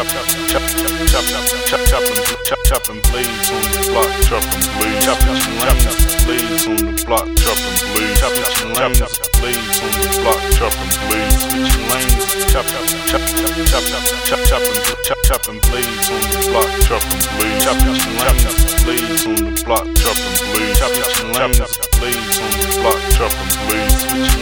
choppin' blades on the block, choppin' blades, choppin' blades on the block, choppin' blades, choppin' blades on the block, choppin' blades, switchin' lanes, choppin' blades on the block, choppin' blades, choppin' blades on the block, choppin' blades, choppin' blades on the block, choppin' blades, switchin'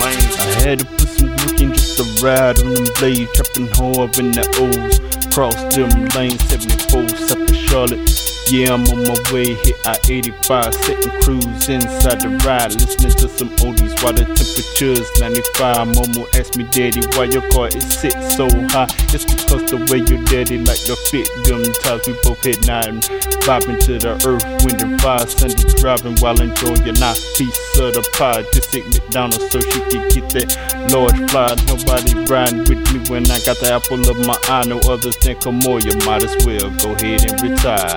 lanes. I had to put some work in just to ride on them blades, choppin' hard in the O's. Cross them lanes, 74, up in Charlotte. Yeah, I'm on my way, hit I-85, setting crews inside the ride, listening to some oldies while the temperature's 95. Momo asked me, Daddy, why your car is sit so high? It's because the way your daddy like your fit. Them times we both hit nine, vibing to the earth, wind and fire, Sunday driving while enjoying a nice piece of the pie. Just hit McDonald's so she can get that large fly. Nobody riding with me when I got the apple of my eye. No others than Kamoya, might as well go ahead and retire.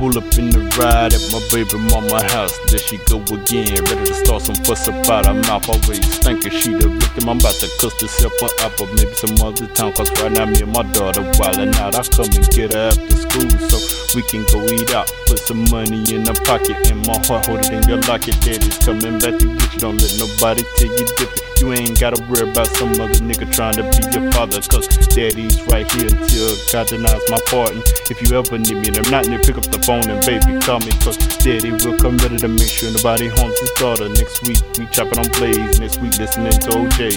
Pull up in the ride at my baby mama house, there she go again, ready to start some fuss about her mouth. Always thinking she the victim. I'm about to cuss herself up, but maybe some other time, cause right now me and my daughter wildin' out. I come and get her after school so we can go eat out, put some money in her pocket, and my heart hold it in your locket. Daddy's coming back to get you, don't let nobody tell you different. You ain't gotta worry about some other nigga trying to be your father, cause daddy's right here till God denies my pardon. If you ever need me and I'm not near, pick up the phone and baby call me, cause daddy will come ready to make sure nobody harms his daughter. Next week we choppin' on blades, next week listening to OJ's.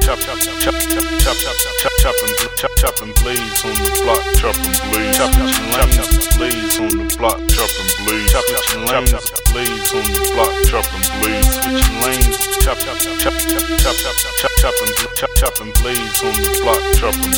Choppin' blades on the block, choppin' blades, choppin' blades on the block, choppin' blades, choppin' blades on the block, choppin' blades, switchin' lanes, choppin' blades on the block, choppin' blades, choppin' blades on the block, choppin' blades, choppin' blades on the block, choppin'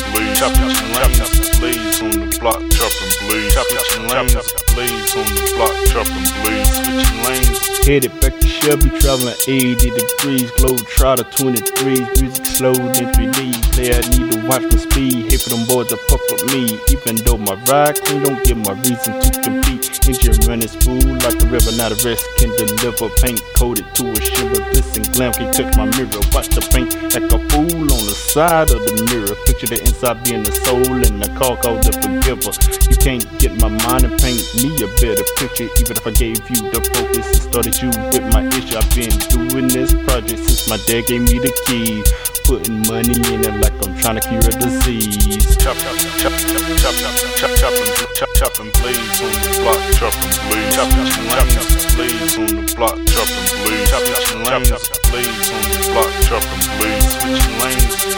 blades, switchin' lanes. Headed back to Shelby, traveling 80 degrees, Globetrotter 23, music slow in 3D. Player need to watch my speed, hate for them boys to fuck with me, even though my ride clean, don't give my reason to compete. Engine running smooth like a river, not a rest can deliver. Paint coated to a shiver, bliss and glam can't touch my mirror. Watch the paint like a fool on the side of the mirror. Picture the inside being the soul and the car called the forgiver. You can't get my mind and paint me a better picture, even if I gave you the focus and started you with my issue. I've been doing this project since my dad gave me the key, putting money in it like I'm trying to cure a disease. Choppin' blades on the block, choppin' blades, choppin' blades on the block, choppin' blades, choppin' blades on the block, choppin' blades, switchin' lanes.